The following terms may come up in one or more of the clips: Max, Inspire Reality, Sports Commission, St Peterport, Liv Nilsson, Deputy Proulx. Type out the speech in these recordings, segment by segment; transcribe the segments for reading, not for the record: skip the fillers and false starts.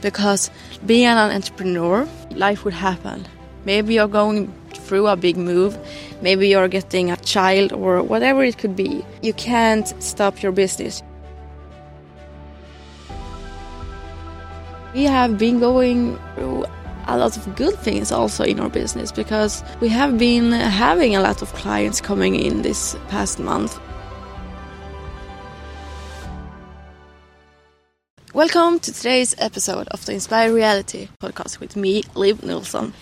because being an entrepreneur, life would happen. Maybe you're going through a big move, maybe you're getting a child or whatever it could be. You can't stop your business. We have been going through a lot of good things also in our business because we have been having a lot of clients coming in this past month. Welcome to today's episode of the Inspire Reality podcast with me, Liv Nilsson.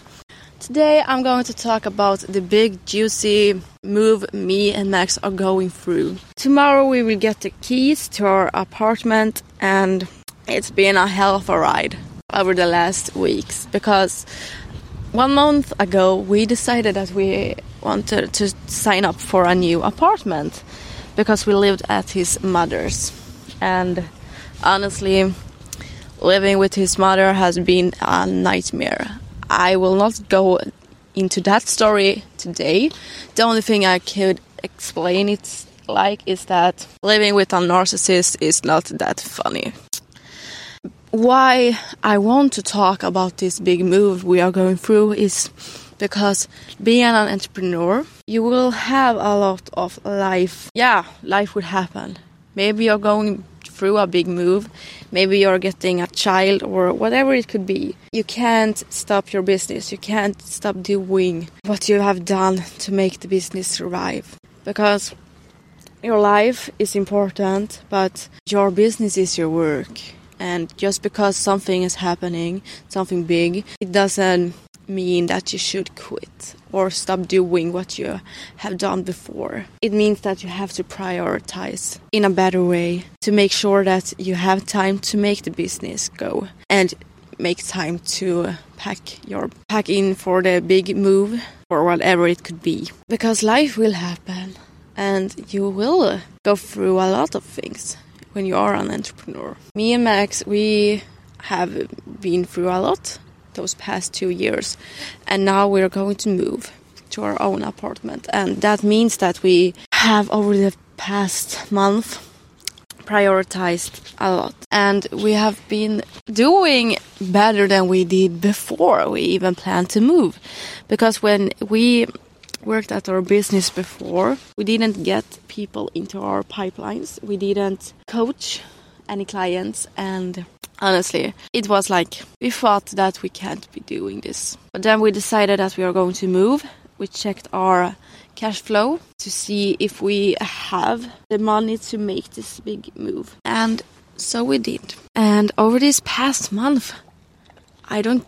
Today I'm going to talk about the big juicy move me and Max are going through. Tomorrow we will get the keys to our apartment, and it's been a hell of a ride over the last weeks because 1 month ago we decided that we wanted to sign up for a new apartment because we lived at his mother's. And honestly, living with his mother has been a nightmare. I will not go into that story today. The only thing I could explain it like is that living with a narcissist is not that funny. Why I want to talk about this big move we are going through is because being an entrepreneur, you will have a lot of life. Yeah, life would happen. Maybe you're going through a big move, maybe you're getting a child or whatever it could be. You can't stop your business. You can't stop doing what you have done to make the business survive. Because your life is important, but your business is your work. And just because something is happening, something big, it doesn't mean that you should quit or stop doing what you have done before. It means that you have to prioritize in a better way to make sure that you have time to make the business go and make time to pack in for the big move or whatever it could be. Because life will happen and you will go through a lot of things when you are an entrepreneur. Me and Max, we have been through a lot those past 2 years, and now we're going to move to our own apartment, and that means that we have over the past month prioritized a lot, and we have been doing better than we did before we even planned to move, because when we worked at our business before, we didn't get people into our pipelines, we didn't coach any clients, and honestly it was like we thought that we can't be doing this. But then we decided that we are going to move. We checked our cash flow to see if we have the money to make this big move, and so we did. And over this past month, I don't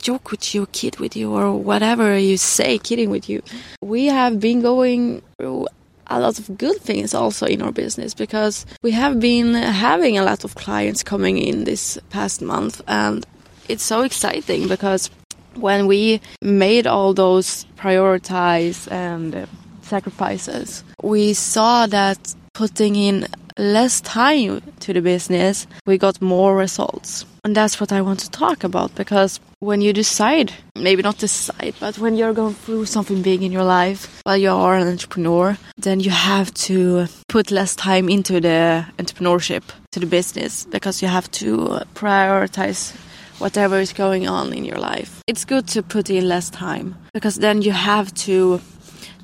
joke with you, kid with you, or whatever you say, kidding with you. We have been going through a lot of good things also in our business because we have been having a lot of clients coming in this past month, and it's so exciting because when we made all those prioritize and sacrifices, we saw that putting in less time to the business, we got more results. And that's what I want to talk about, because when you decide, maybe not decide, but when you're going through something big in your life while you are an entrepreneur, then you have to put less time into the entrepreneurship, to the business, because you have to prioritize whatever is going on in your life. It's good to put in less time, because then you have to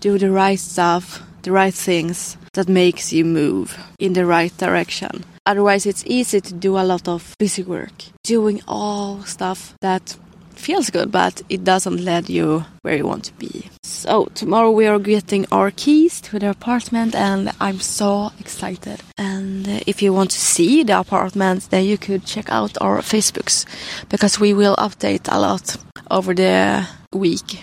do the right stuff, the right things that makes you move in the right direction. Otherwise, it's easy to do a lot of busy work, doing all stuff that feels good, but it doesn't lead you where you want to be. So tomorrow we are getting our keys to the apartment, and I'm so excited. And if you want to see the apartment, then you could check out our Facebooks, because we will update a lot over the week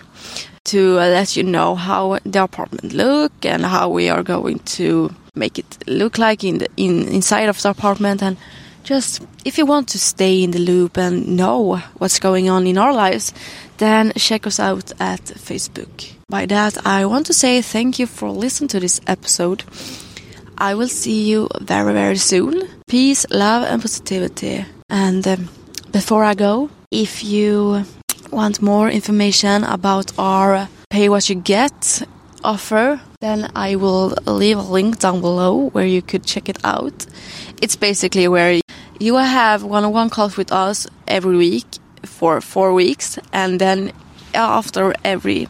to let you know how the apartment look and how we are going to make it look like inside of the apartment. And just if you want to stay in the loop and know what's going on in our lives, then check us out at Facebook. By that, I want to say thank you for listening to this episode. I will see you very, very soon. Peace, love and positivity. And before I go, if you want more information about our pay what you get offer, then I will leave a link down below where you could check it out. It's basically where you have one-on-one calls with us every week for 4 weeks, and then after every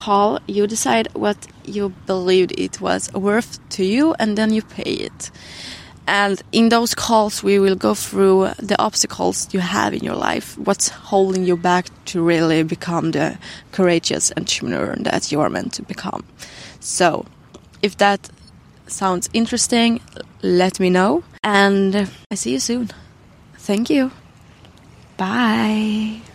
call you decide what you believed it was worth to you, and then you pay it. And in those calls we will go through the obstacles you have in your life, what's holding you back to really become the courageous entrepreneur that you are meant to become. So if that sounds interesting, let me know, and I see you soon. Thank you. Bye.